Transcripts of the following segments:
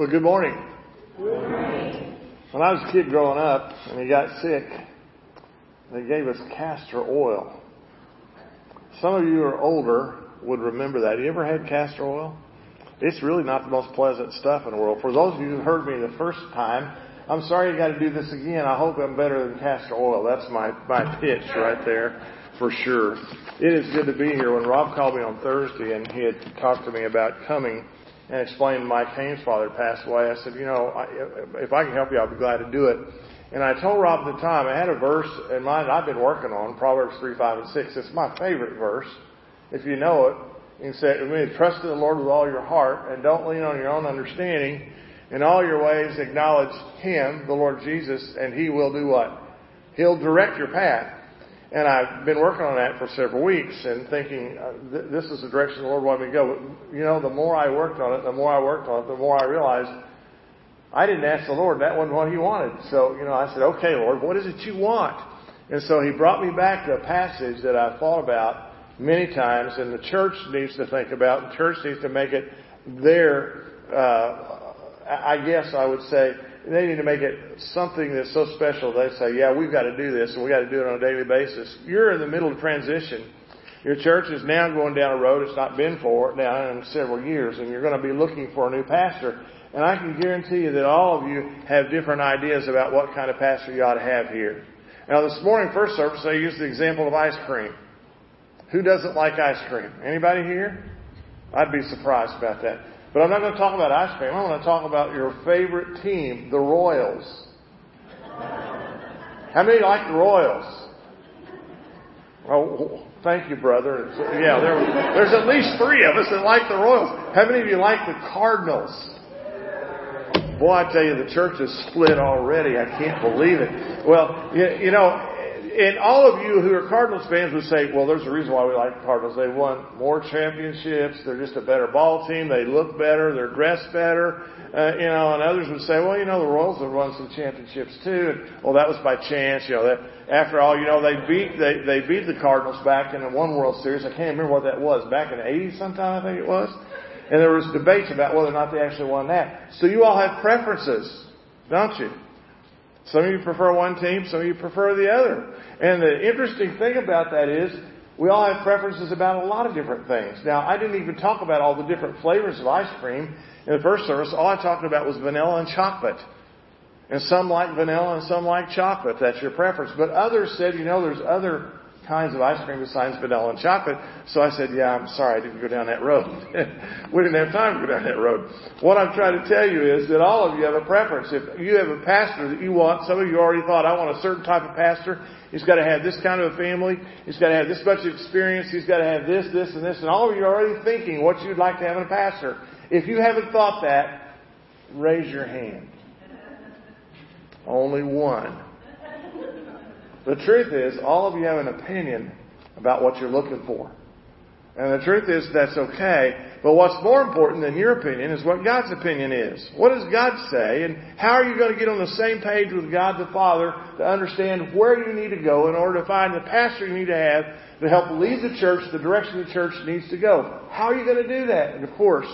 Well, good morning. Good morning. When I was a kid growing up and he got sick, they gave us castor oil. Some of you who are older would remember that. You ever had castor oil? It's really not the most pleasant stuff in the world. For those of you who heard me the first time, I'm sorry you got to do this again. I hope I'm better than castor oil. That's my pitch right there for sure. It is good to be here. When Rob called me on Thursday and he had talked to me about coming and explained Mike Haynes' father passed away, I said, if I can help you, I'll be glad to do it. And I told Rob at the time, I had a verse in mind I've been working on, Proverbs 3, 5, and 6. It's my favorite verse. If you know it, you can say, trust in the Lord with all your heart and don't lean on your own understanding. In all your ways, acknowledge Him, the Lord Jesus, and He will do what? He'll direct your path. And I've been working on that for several weeks and thinking, this is the direction the Lord wanted me to go. But, the more I worked on it, the more I realized I didn't ask the Lord. That wasn't what He wanted. So, I said, okay, Lord, what is it you want? And so He brought me back to a passage that I've thought about many times, and the church needs to think about. The church needs to make it their, they need to make it something that's so special. They say, yeah, we've got to do this, and we've got to do it on a daily basis. You're in the middle of transition. Your church is now going down a road it's not been for now in several years, and you're going to be looking for a new pastor. And I can guarantee you that all of you have different ideas about what kind of pastor you ought to have here. Now, this morning, first service, I used the example of ice cream. Who doesn't like ice cream? Anybody here? I'd be surprised about that. But I'm not going to talk about ice cream. I want to talk about your favorite team, the Royals. How many like the Royals? Oh, thank you, brother. Yeah, there's at least three of us that like the Royals. How many of you like the Cardinals? Boy, I tell you, the church is split already. I can't believe it. Well, and all of you who are Cardinals fans would say, well, there's a reason why we like the Cardinals. They won more championships. They're just a better ball team. They look better. They're dressed better. And others would say, well, the Royals have won some championships too. And, well, that was by chance. That after all, they beat the Cardinals back in the one World Series. I can't remember what that was. Back in the 80s sometime, I think it was. And there was debates about whether or not they actually won that. So you all have preferences, don't you? Some of you prefer one team, some of you prefer the other. And the interesting thing about that is we all have preferences about a lot of different things. Now, I didn't even talk about all the different flavors of ice cream in the first service. All I talked about was vanilla and chocolate. And some like vanilla and some like chocolate. That's your preference. But others said, there's other kinds of ice cream besides vanilla and chocolate. So I said, yeah, I'm sorry I didn't go down that road. We didn't have time to go down that road. What I'm trying to tell you is that all of you have a preference. If you have a pastor that you want, some of you already thought, I want a certain type of pastor. He's got to have this kind of a family. He's got to have this much experience. He's got to have this, this, and this. And all of you are already thinking what you'd like to have in a pastor. If you haven't thought that, raise your hand. Only one. The truth is, all of you have an opinion about what you're looking for. And the truth is, that's okay. But what's more important than your opinion is what God's opinion is. What does God say? And how are you going to get on the same page with God the Father to understand where you need to go in order to find the pastor you need to have to help lead the church the direction the church needs to go? How are you going to do that? And of course,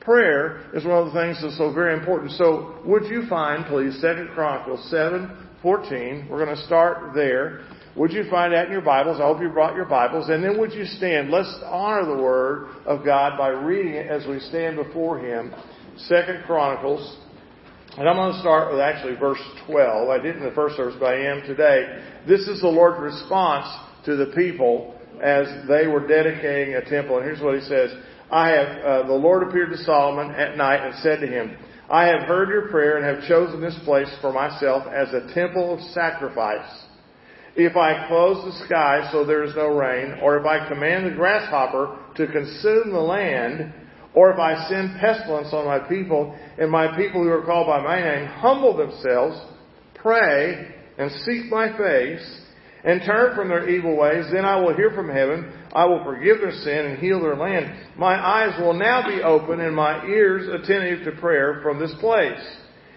prayer is one of the things that's so very important. So would you find, please, 2 Chronicles 7:14. We're going to start there. Would you find that in your Bibles? I hope you brought your Bibles. And then would you stand? Let's honor the Word of God by reading it as we stand before Him. 2 Chronicles. And I'm going to start with actually verse 12. I did in the first verse, but I am today. This is the Lord's response to the people as they were dedicating a temple. And here's what He says. The Lord appeared to Solomon at night and said to him, I have heard your prayer and have chosen this place for myself as a temple of sacrifice. If I close the sky so there is no rain, or if I command the grasshopper to consume the land, or if I send pestilence on my people, and my people who are called by my name humble themselves, pray, and seek my face, and turn from their evil ways, then I will hear from heaven. I will forgive their sin and heal their land. My eyes will now be open and my ears attentive to prayer from this place.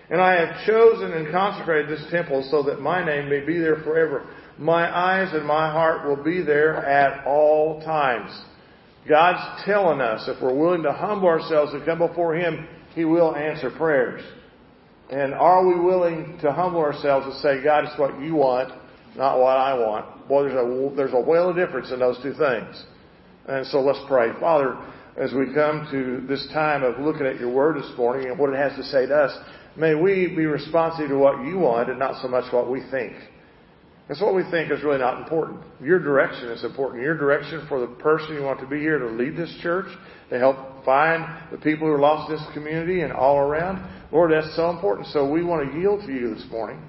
And I have chosen and consecrated this temple so that my name may be there forever. My eyes and my heart will be there at all times. God's telling us if we're willing to humble ourselves and come before Him, He will answer prayers. And are we willing to humble ourselves and say, God, it's what you want, not what I want? Boy, there's a whale of difference in those two things. And so let's pray. Father, as we come to this time of looking at your word this morning and what it has to say to us, may we be responsive to what you want and not so much what we think. Because what we think is really not important. Your direction is important. Your direction for the person you want to be here to lead this church, to help find the people who are lost in this community and all around. Lord, that's so important. So we want to yield to you this morning.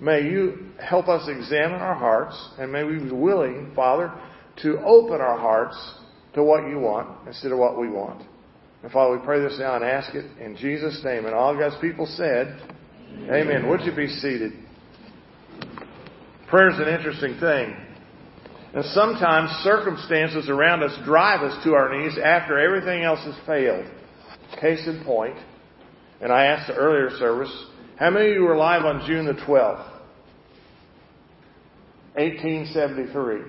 May you help us examine our hearts, and may we be willing, Father, to open our hearts to what you want instead of what we want. And Father, we pray this now and ask it in Jesus' name. And all God's people said, Amen. Would you be seated? Prayer is an interesting thing. And sometimes circumstances around us drive us to our knees after everything else has failed. Case in point, and I asked the earlier service, how many of you were alive on June the 12th, 1873?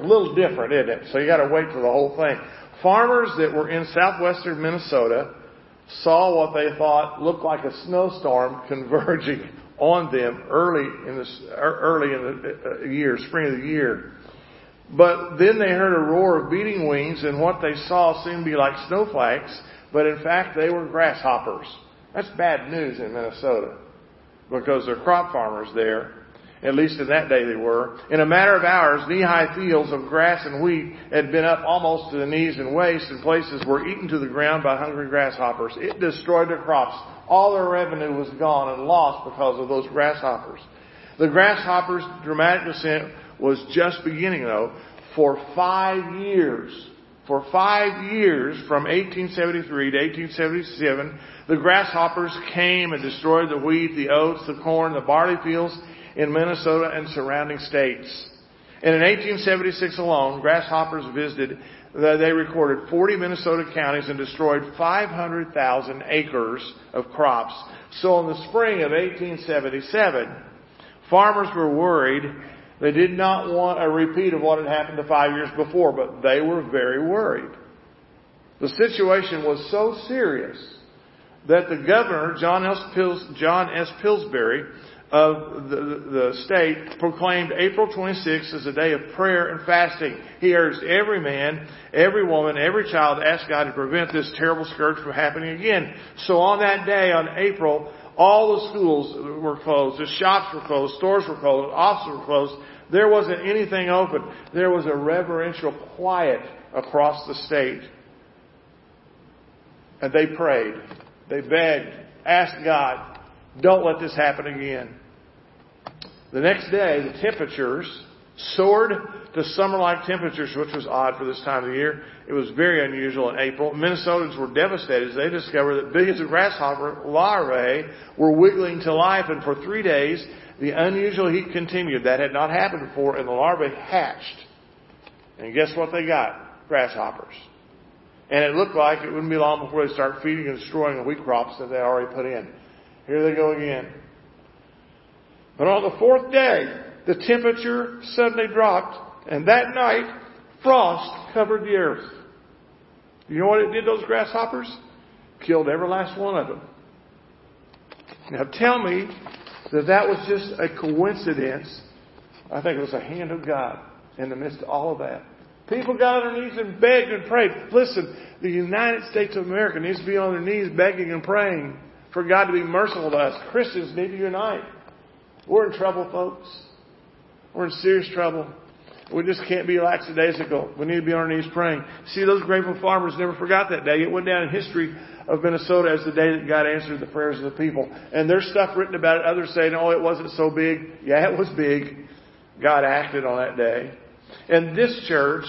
A little different, isn't it? So you got to wait for the whole thing. Farmers that were in southwestern Minnesota saw what they thought looked like a snowstorm converging on them early in the spring of the year. But then they heard a roar of beating wings, and what they saw seemed to be like snowflakes, but in fact they were grasshoppers. That's bad news in Minnesota because they're crop farmers there. At least in that day they were. In a matter of hours, knee-high fields of grass and wheat had been up almost to the knees and waist, and places were eaten to the ground by hungry grasshoppers. It destroyed their crops. All their revenue was gone and lost because of those grasshoppers. The grasshoppers' dramatic descent was just beginning, though. For five years, from 1873 to 1877, the grasshoppers came and destroyed the wheat, the oats, the corn, the barley fields in Minnesota and surrounding states. And in 1876 alone, grasshoppers they recorded 40 Minnesota counties and destroyed 500,000 acres of crops. So in the spring of 1877, farmers were worried. They did not want a repeat of what had happened to 5 years before, but they were very worried. The situation was so serious that the governor, John S. Pillsbury, of the state, proclaimed April 26th as a day of prayer and fasting. He urged every man, every woman, every child to ask God to prevent this terrible scourge from happening again. So on that day, on April, all the schools were closed, the shops were closed, stores were closed, offices were closed. There wasn't anything open. There was a reverential quiet across the state. And they prayed. They begged, asked God, don't let this happen again. The next day, the temperatures soared to summer-like temperatures, which was odd for this time of the year. It was very unusual in April. Minnesotans were devastated as they discovered that billions of grasshopper larvae were wiggling to life, and for 3 days, the unusual heat continued. That had not happened before, and the larvae hatched. And guess what they got? Grasshoppers. And it looked like it wouldn't be long before they started feeding and destroying the wheat crops that they already put in. Here they go again. But on the fourth day, the temperature suddenly dropped, and that night, frost covered the earth. You know what it did, those grasshoppers? Killed every last one of them. Now tell me that was just a coincidence. I think it was a hand of God in the midst of all of that. People got on their knees and begged and prayed. Listen, the United States of America needs to be on their knees begging and praying for God to be merciful to us. Christians need to unite. We're in trouble, folks. We're in serious trouble. We just can't be lackadaisical. We need to be on our knees praying. See, those grateful farmers never forgot that day. It went down in history of Minnesota as the day that God answered the prayers of the people. And there's stuff written about it. Others saying, oh, it wasn't so big. Yeah, it was big. God acted on that day. And this church,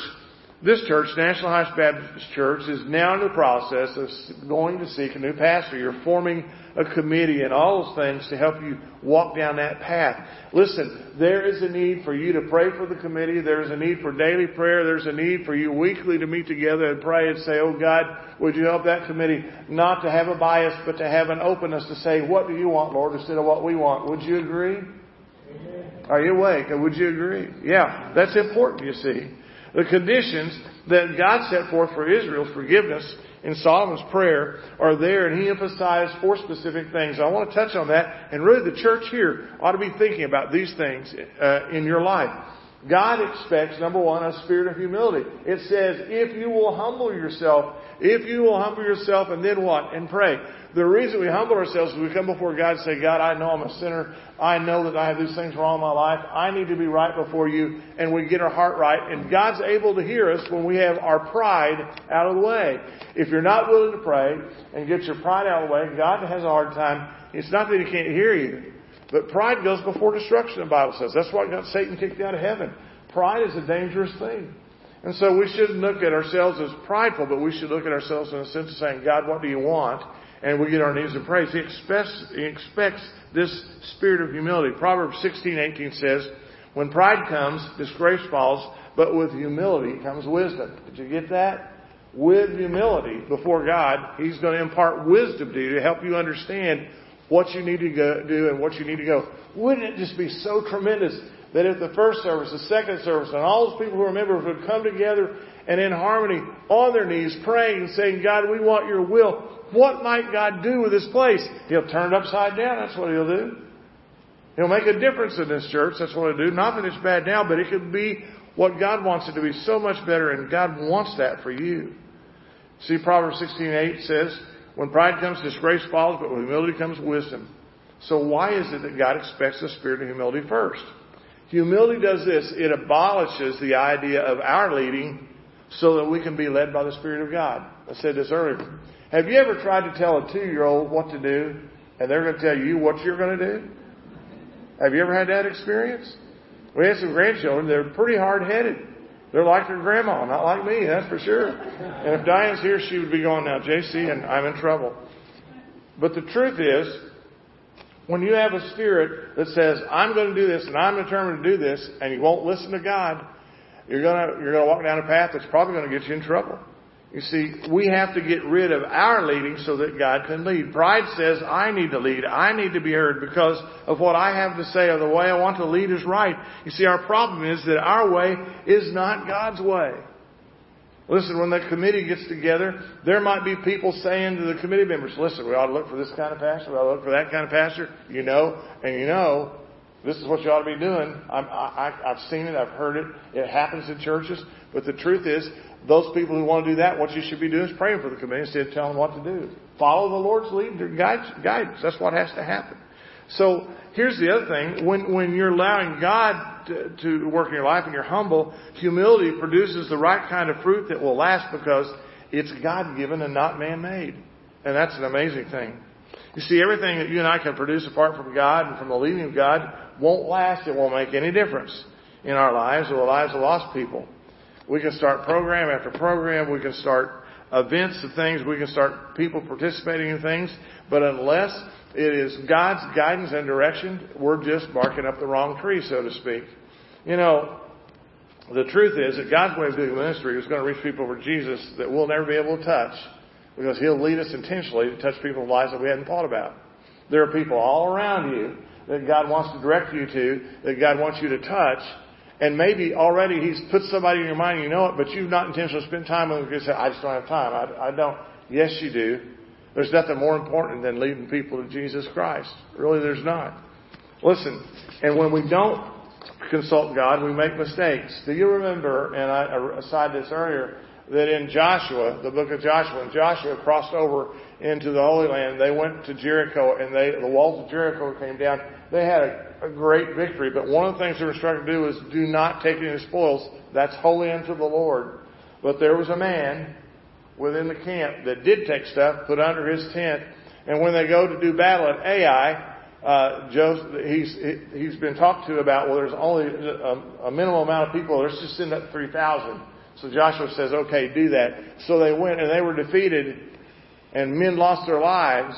National Heights Baptist Church, is now in the process of going to seek a new pastor. You're forming a committee and all those things to help you walk down that path. Listen, there is a need for you to pray for the committee. There is a need for daily prayer. There's a need for you weekly to meet together and pray and say, oh God, would you help that committee not to have a bias, but to have an openness to say, what do you want, Lord, instead of what we want? Would you agree? Amen. Are you awake? Would you agree? Yeah, that's important, you see. The conditions that God set forth for Israel's forgiveness in Solomon's prayer are there, and he emphasized four specific things. I want to touch on that, and really the church here ought to be thinking about these things in your life. God expects, number one, a spirit of humility. It says, if you will humble yourself, and then what? And pray. The reason we humble ourselves is we come before God and say, God, I know I'm a sinner. I know that I have these things wrong in my life. I need to be right before you. And we get our heart right. And God's able to hear us when we have our pride out of the way. If you're not willing to pray and get your pride out of the way, God has a hard time. It's not that He can't hear you. But pride goes before destruction, the Bible says. That's why got Satan kicked out of heaven. Pride is a dangerous thing. And so we shouldn't look at ourselves as prideful, but we should look at ourselves in a sense of saying, God, what do you want? And we get our knees in praise. He expects this spirit of humility. Proverbs 16:18 says, when pride comes, disgrace falls, but with humility comes wisdom. Did you get that? With humility before God, He's going to impart wisdom to you to help you understand what you need to do and what you need to go. Wouldn't it just be so tremendous that if the first service, the second service, and all those people who are members would come together and in harmony on their knees praying and saying, God, we want your will. What might God do with this place? He'll turn it upside down. That's what He'll do. He'll make a difference in this church. That's what He'll do. Not that it's bad now, but it could be what God wants it to be so much better, and God wants that for you. See, Proverbs 16:8 says, when pride comes, disgrace follows, but with humility comes wisdom. So why is it that God expects the spirit of humility first? Humility does this. It abolishes the idea of our leading so that we can be led by the Spirit of God. I said this earlier. Have you ever tried to tell a 2-year-old what to do, and they're going to tell you what you're going to do? Have you ever had that experience? We had some grandchildren. They're pretty hard-headed. They're like their grandma, not like me, that's for sure. And if Diane's here, she would be going, now, JC, and I'm in trouble. But the truth is, when you have a spirit that says, I'm going to do this, and I'm determined to do this, and you won't listen to God, you're going to walk down a path that's probably going to get you in trouble. You see, we have to get rid of our leading so that God can lead. Pride says, I need to lead. I need to be heard because of what I have to say or the way I want to lead is right. You see, our problem is that our way is not God's way. Listen, when the committee gets together, there might be people saying to the committee members, listen, we ought to look for this kind of pastor. We ought to look for that kind of pastor. This is what you ought to be doing. I've seen it. I've heard it. It happens in churches. But the truth is, those people who want to do that, what you should be doing is praying for the committee instead of telling them what to do. Follow the Lord's lead and guidance. That's what has to happen. So here's the other thing. When you're allowing God to work in your life and you're humble, humility produces the right kind of fruit that will last because it's God-given and not man-made. And that's an amazing thing. You see, everything that you and I can produce apart from God and from the leading of God won't last. It won't make any difference in our lives or the lives of lost people. We can start program after program. We can start events and things. We can start people participating in things. But unless it is God's guidance and direction, we're just barking up the wrong tree, so to speak. The truth is that God's way of doing ministry is going to reach people for Jesus that we'll never be able to touch because He'll lead us intentionally to touch people's lives that we hadn't thought about. There are people all around you that God wants to direct you to, that God wants you to touch. And maybe already He's put somebody in your mind, you know it, but you've not intentionally spent time with them because you say, I just don't have time. I don't. Yes, you do. There's nothing more important than leading people to Jesus Christ. Really, there's not. Listen, and when we don't consult God, we make mistakes. Do you remember, and I cited this earlier, that in Joshua, the book of Joshua, when Joshua crossed over into the Holy Land, they went to Jericho, and the walls of Jericho came down. They had a great victory, but one of the things they were instructed to do was do not take any spoils. That's holy unto the Lord. But there was a man within the camp that did take stuff, put under his tent, and when they go to do battle at Ai, he's been talked to about, well, there's only a minimal amount of people. Let's just send up 3,000. So Joshua says, okay, do that. So they went, and they were defeated, and men lost their lives,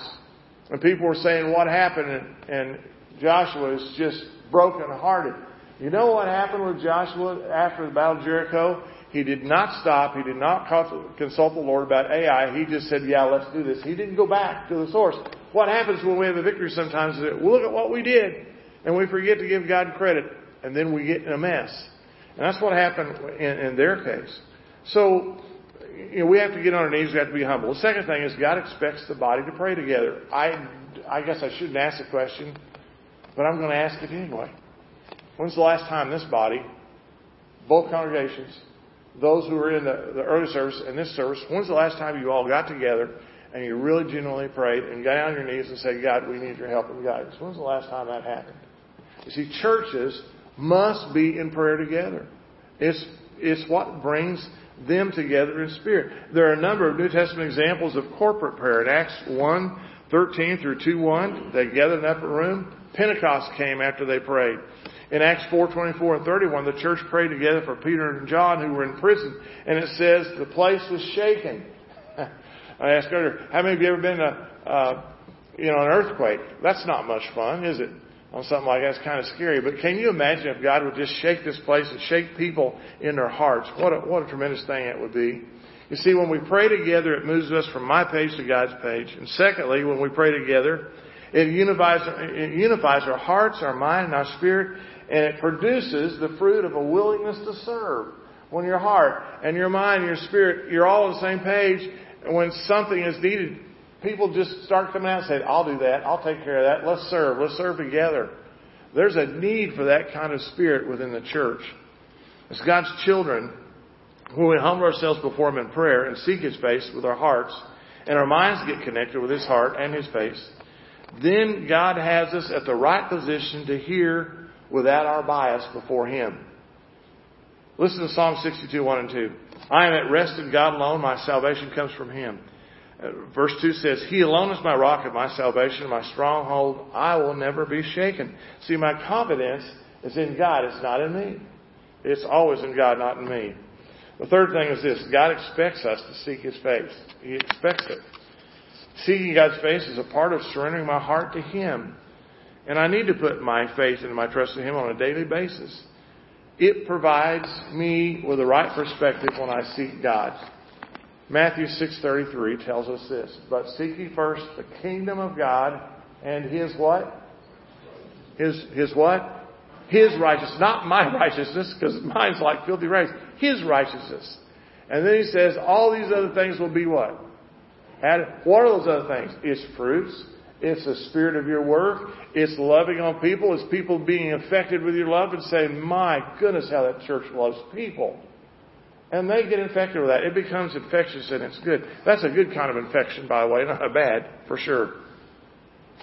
and people were saying, what happened? And Joshua is just brokenhearted. You know what happened with Joshua after the Battle of Jericho? He did not stop. He did not consult the Lord about Ai. He just said, yeah, let's do this. He didn't go back to the source. What happens when we have a victory sometimes is that we look at what we did, and we forget to give God credit, and then we get in a mess. And that's what happened in their case. So, you know, we have to get on our knees. We have to be humble. The second thing is God expects the body to pray together. I guess I shouldn't ask the question, but I'm going to ask it anyway. When's the last time this body, both congregations, those who were in the early service and this service, when's the last time you all got together and you really genuinely prayed and got on your knees and said, God, we need your help and guidance? When's the last time that happened? You see, churches must be in prayer together. It's what brings them together in spirit. There are a number of New Testament examples of corporate prayer. In Acts 1:13 through 2:1, they gathered in the upper room. Pentecost came after they prayed. In Acts 4:24 and 31, the church prayed together for Peter and John who were in prison. And it says the place was shaken. I asked earlier, how many of you ever been in an earthquake? That's not much fun, is it? On something like that, it's kind of scary. But can you imagine if God would just shake this place and shake people in their hearts? What a tremendous thing it would be. You see, when we pray together, it moves us from my page to God's page. And secondly, when we pray together, it unifies our hearts, our mind, and our spirit, and it produces the fruit of a willingness to serve. When your heart and your mind and your spirit, you're all on the same page, and when something is needed, people just start coming out and saying, I'll do that. I'll take care of that. Let's serve together. There's a need for that kind of spirit within the church. As God's children, when we humble ourselves before Him in prayer and seek His face with our hearts, and our minds get connected with His heart and His face, then God has us at the right position to hear without our bias before Him. Listen to Psalm 62:1 and 2. I am at rest in God alone. My salvation comes from Him. Verse 2 says, He alone is my rock and my salvation and my stronghold. I will never be shaken. See, my confidence is in God. It's not in me. It's always in God, not in me. The third thing is this. God expects us to seek His face. He expects it. Seeking God's face is a part of surrendering my heart to Him. And I need to put my faith and my trust in Him on a daily basis. It provides me with the right perspective when I seek God. Matthew 6:33 tells us this, but seek ye first the kingdom of God and His what? His what? His righteousness. Not my righteousness, because mine's like filthy rags. His righteousness. And then He says, all these other things will be what? Added. What are those other things? It's fruits. It's the spirit of your work. It's loving on people. It's people being affected with your love and saying, my goodness, how that church loves people. And they get infected with that. It becomes infectious and it's good. That's a good kind of infection, by the way, not a bad, for sure.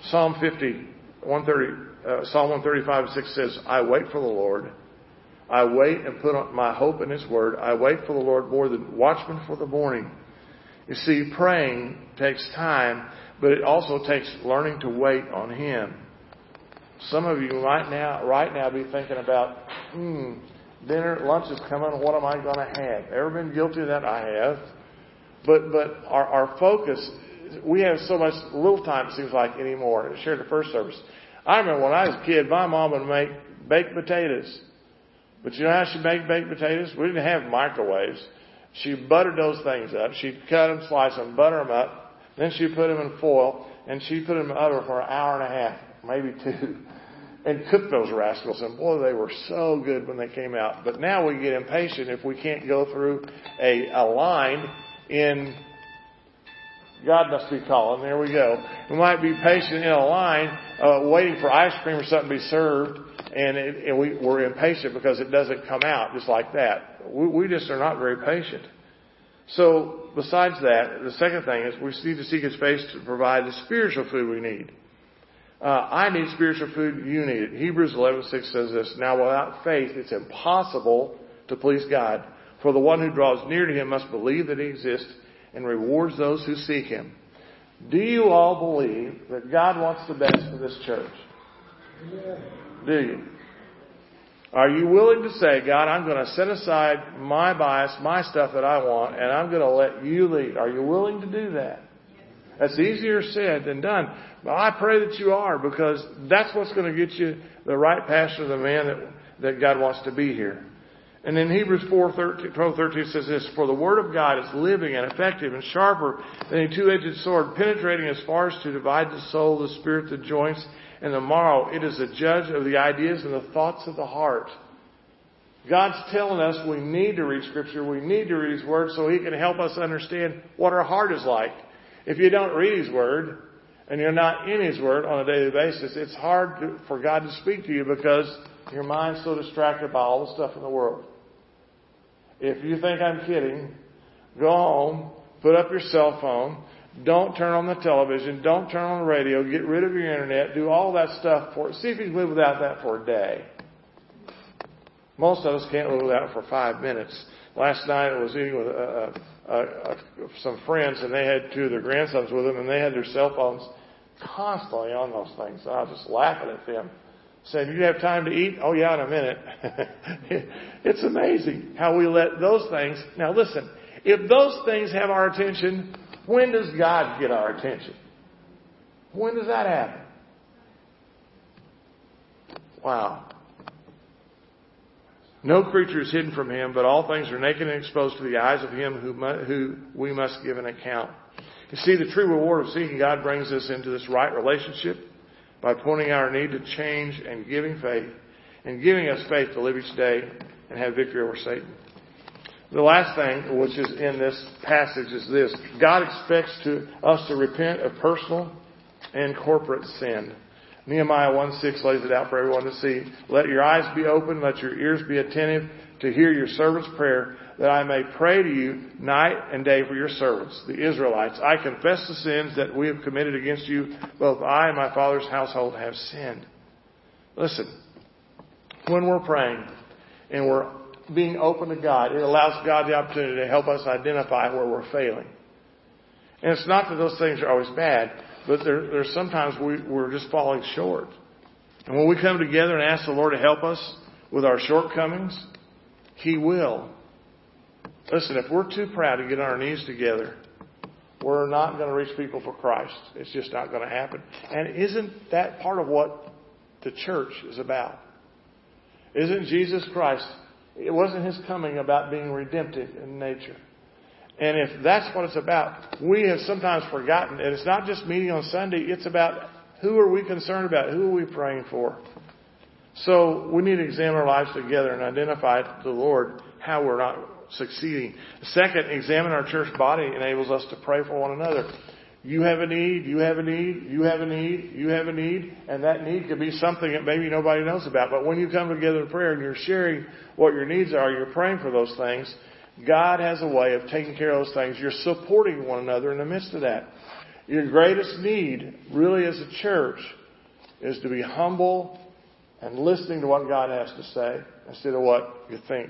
Psalm 135:6 says, I wait for the Lord. I wait and put on my hope in His word. I wait for the Lord more than watchmen for the morning. You see, praying takes time, but it also takes learning to wait on Him. Some of you right now be thinking about, dinner, lunch is coming. What am I going to have? Ever been guilty of that? I have. But our focus, we have so much little time, it seems like, anymore. I shared the first service. I remember when I was a kid, my mom would make baked potatoes. But you know how she made baked potatoes? We didn't have microwaves. She buttered those things up. She'd cut them, slice them, butter them up. Then she'd put them in foil, and she'd put them in the oven for an hour and a half, maybe two. And cook those rascals. And boy, they were so good when they came out. But now we get impatient if we can't go through a line in... God must be calling. There we go. We might be patient in a line waiting for ice cream or something to be served. And we're impatient because it doesn't come out just like that. We just are not very patient. So besides that, the second thing is we need to seek His face to provide the spiritual food we need. I need spiritual food, you need it. Hebrews 11:6 says this, now without faith it's impossible to please God. For the one who draws near to Him must believe that He exists and rewards those who seek Him. Do you all believe that God wants the best for this church? Yeah. Do you? Are you willing to say, God, I'm going to set aside my bias, my stuff that I want, and I'm going to let You lead? Are you willing to do that? That's easier said than done. But I pray that you are, because that's what's going to get you the right pastor, the man that God wants to be here. And then Hebrews 12:13 says this, for the word of God is living and effective and sharper than a two-edged sword, penetrating as far as to divide the soul, the spirit, the joints, and the marrow. It is a judge of the ideas and the thoughts of the heart. God's telling us we need to read Scripture. We need to read His Word so He can help us understand what our heart is like. If you don't read His Word and you're not in His Word on a daily basis, it's hard for God to speak to you because your mind's so distracted by all the stuff in the world. If you think I'm kidding, go home, put up your cell phone, don't turn on the television, don't turn on the radio, get rid of your internet, do all that stuff for it. See if you can live without that for a day. Most of us can't live without it for 5 minutes. Last night I was eating with some friends, and they had two of their grandsons with them, and they had their cell phones constantly on those things. And I was just laughing at them, saying, "You have time to eat? Oh yeah, in a minute." It's amazing how we let those things. Now listen, if those things have our attention, when does God get our attention? When does that happen? Wow. No creature is hidden from Him, but all things are naked and exposed to the eyes of Him who we must give an account. You see, the true reward of seeking God brings us into this right relationship by pointing out our need to change and giving us faith to live each day and have victory over Satan. The last thing, which is in this passage, is this. God expects us to repent of personal and corporate sin. Nehemiah 1:6 lays it out for everyone to see. Let your eyes be open, let your ears be attentive to hear your servant's prayer, that I may pray to you night and day for your servants, the Israelites. I confess the sins that we have committed against you. Both I and my father's household have sinned. Listen, when we're praying and we're being open to God, it allows God the opportunity to help us identify where we're failing. And it's not that those things are always bad, but there's sometimes we're just falling short. And when we come together and ask the Lord to help us with our shortcomings, He will. Listen, if we're too proud to get on our knees together, we're not going to reach people for Christ. It's just not going to happen. And isn't that part of what the church is about? Isn't Jesus Christ, it wasn't His coming about being redemptive in nature? And if that's what it's about, we have sometimes forgotten. And it's not just meeting on Sunday. It's about who are we concerned about? Who are we praying for? So we need to examine our lives together and identify to the Lord how we're not succeeding. Second, examine our church body enables us to pray for one another. You have a need, you have a need, you have a need, you have a need, and that need could be something that maybe nobody knows about. But when you come together in prayer and you're sharing what your needs are, you're praying for those things, God has a way of taking care of those things. You're supporting one another in the midst of that. Your greatest need, really, as a church, is to be humble and listening to what God has to say instead of what you think.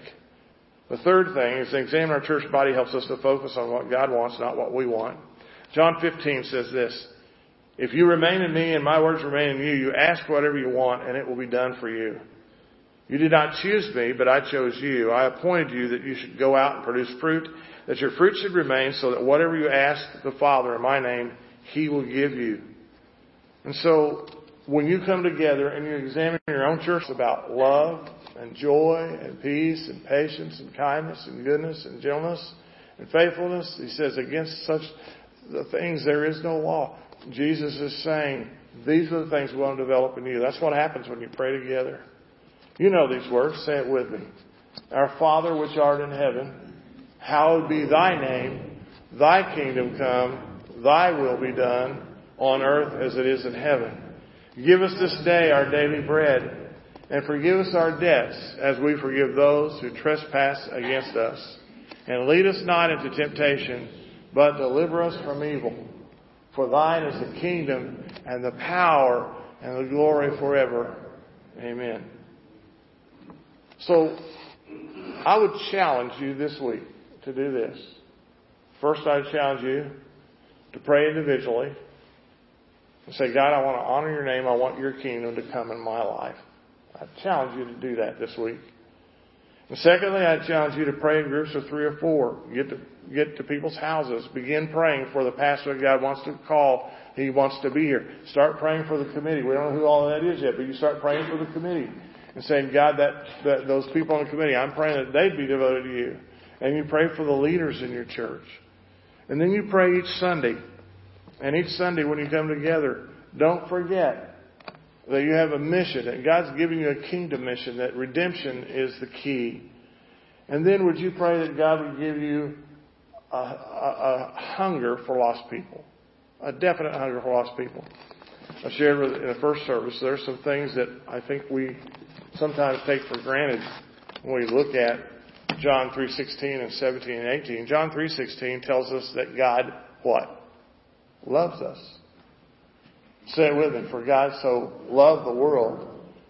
The third thing is to examine our church body helps us to focus on what God wants, not what we want. John 15 says this, "If you remain in me and my words remain in you, you ask whatever you want and it will be done for you. You did not choose me, but I chose you. I appointed you that you should go out and produce fruit, that your fruit should remain, so that whatever you ask the Father in my name, He will give you." And so when you come together and you examine your own church about love and joy and peace and patience and kindness and goodness and gentleness and faithfulness, He says, against such things there is no law. Jesus is saying, these are the things we want to develop in you. That's what happens when you pray together. You know these words. Say it with me. Our Father which art in heaven, hallowed be thy name. Thy kingdom come. Thy will be done on earth as it is in heaven. Give us this day our daily bread, and forgive us our debts as we forgive those who trespass against us. And lead us not into temptation, but deliver us from evil. For thine is the kingdom and the power and the glory forever. Amen. So, I would challenge you this week to do this. First, I would challenge you to pray individually and say, God, I want to honor your name. I want your kingdom to come in my life. I challenge you to do that this week. And secondly, I challenge you to pray in groups of 3 or 4. Get to people's houses. Begin praying for the pastor God wants to call. He wants to be here. Start praying for the committee. We don't know who all that is yet, but you start praying for the committee. And saying, God, that those people on the committee, I'm praying that they'd be devoted to you. And you pray for the leaders in your church. And then you pray each Sunday. And each Sunday when you come together, don't forget that you have a mission, that God's giving you a kingdom mission, that redemption is the key. And then would you pray that God would give you a hunger for lost people, a definite hunger for lost people. I shared with in the first service, there's some things that I think we sometimes take for granted when we look at John 3:16 and 17 and 18. John 3:16 tells us that God, what? Loves us. Say it with me. For God so loved the world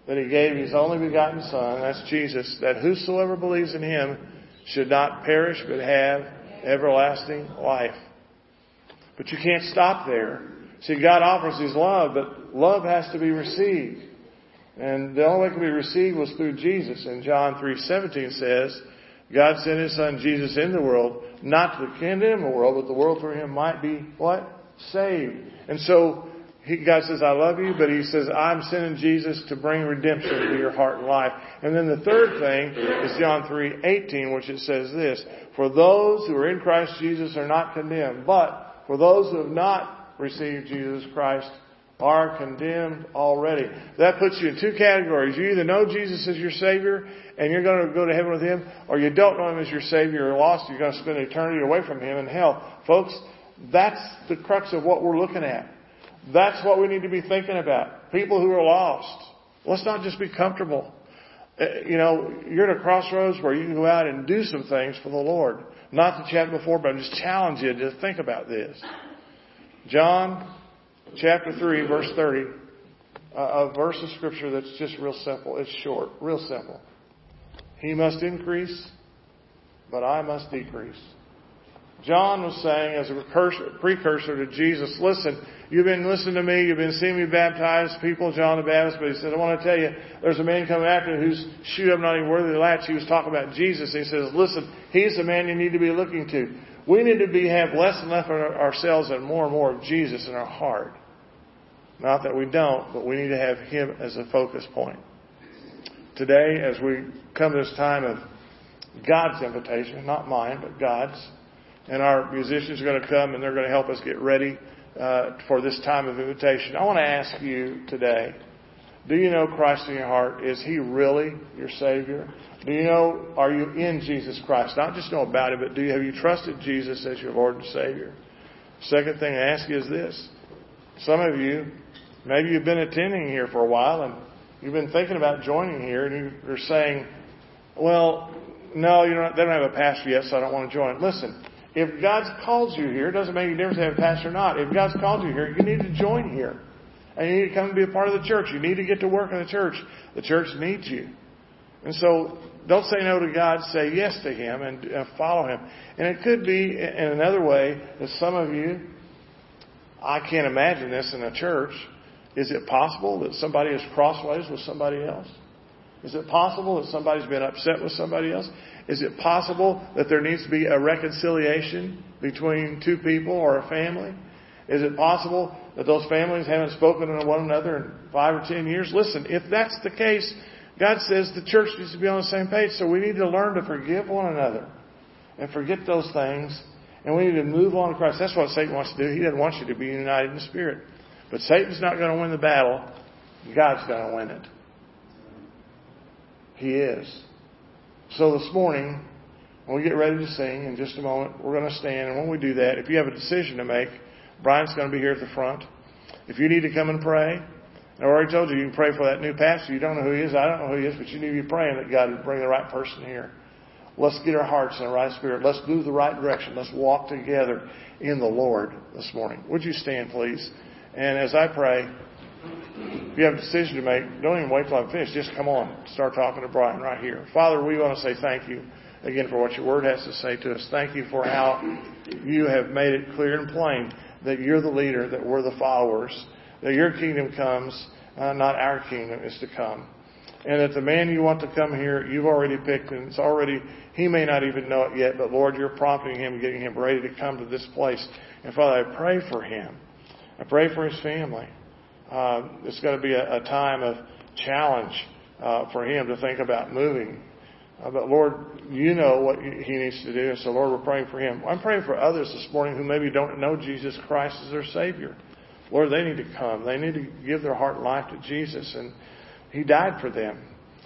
that he gave his only begotten Son, that's Jesus, that whosoever believes in him should not perish but have everlasting life. But you can't stop there. See, God offers his love, but love has to be received. And the only way it can be received was through Jesus. And John 3:17 says, God sent his Son Jesus in the world, not to condemn the world, but the world through him might be, what? Saved. And so God says, I love you, but he says, I'm sending Jesus to bring redemption to your heart and life. And then the third thing is John 3:18, which it says this, for those who are in Christ Jesus are not condemned, but for those who have not received Jesus Christ are condemned already. That puts you in two categories. You either know Jesus as your Savior and you're going to go to heaven with him, or you don't know him as your Savior, or lost, you're going to spend eternity away from him in hell. Folks, that's the crux of what we're looking at. That's what we need to be thinking about. People who are lost. Let's not just be comfortable. You know, you're at a crossroads where you can go out and do some things for the Lord. Not that you haven't before, but I just challenge you to think about this. John chapter 3, verse 30, a verse of Scripture that's just real simple. It's short, real simple. He must increase, but I must decrease. John was saying as a precursor to Jesus, listen, you've been listening to me, you've been seeing me baptize people, John the Baptist, but he said, I want to tell you, there's a man coming after whose shoe I'm not even worthy to latch. He was talking about Jesus. He says, listen, he's the man you need to be looking to. We need to have less and less of ourselves and more of Jesus in our heart. Not that we don't, but we need to have him as a focus point. Today, as we come to this time of God's invitation, not mine, but God's, and our musicians are going to come and they're going to help us get ready for this time of invitation. I want to ask you today, do you know Christ in your heart? Is he really your Savior? Do you know, are you in Jesus Christ? Not just know about it, but have you trusted Jesus as your Lord and Savior? Second thing I ask you is this. Some of you, maybe you've been attending here for a while and you've been thinking about joining here and you're saying, well, no, they don't have a pastor yet, so I don't want to join. Listen. If God's called you here, it doesn't make any difference if you have a pastor or not. If God's called you here, you need to join here. And you need to come and be a part of the church. You need to get to work in the church. The church needs you. And so don't say no to God. Say yes to him and follow him. And it could be in another way that some of you, I can't imagine this in a church. Is it possible that somebody is crossways with somebody else? Is it possible that somebody's been upset with somebody else? Is it possible that there needs to be a reconciliation between two people or a family? Is it possible that those families haven't spoken to one another in 5 or 10 years? Listen, if that's the case, God says the church needs to be on the same page, so we need to learn to forgive one another and forget those things, and we need to move on to Christ. That's what Satan wants to do. He doesn't want you to be united in spirit. But Satan's not going to win the battle. God's going to win it. He is. So this morning, when we get ready to sing, in just a moment, we're going to stand. And when we do that, if you have a decision to make, Brian's going to be here at the front. If you need to come and pray, I already told you, you can pray for that new pastor. You don't know who he is. I don't know who he is, but you need to be praying that God would bring the right person here. Let's get our hearts in the right spirit. Let's move the right direction. Let's walk together in the Lord this morning. Would you stand, please? And as I pray, if you have a decision to make, don't even wait till I'm finished. Just come on. Start talking to Brian right here. Father, we want to say thank you again for what your word has to say to us. Thank you for how you have made it clear and plain that you're the leader, that we're the followers, that your kingdom comes, not our kingdom is to come. And that the man you want to come here, you've already picked, and it's already, he may not even know it yet, but Lord, you're prompting him, getting him ready to come to this place. And Father, I pray for him. I pray for his family. It's going to be a time of challenge for him to think about moving. But, Lord, you know what he needs to do. And so, Lord, we're praying for him. I'm praying for others this morning who maybe don't know Jesus Christ as their Savior. Lord, they need to come. They need to give their heart and life to Jesus. And He died for them.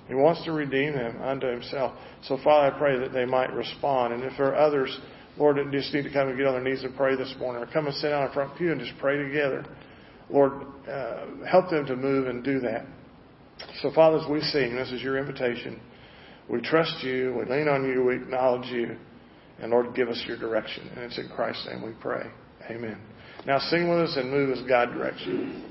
He wants to redeem them unto Himself. So, Father, I pray that they might respond. And if there are others, Lord, that just need to come and get on their knees and pray this morning, or come and sit down in front pew and just pray together, Lord, help them to move and do that. So, Father, as we sing, this is Your invitation. We trust You. We lean on You. We acknowledge You. And, Lord, give us Your direction. And it's in Christ's name we pray. Amen. Now sing with us and move as God directs you.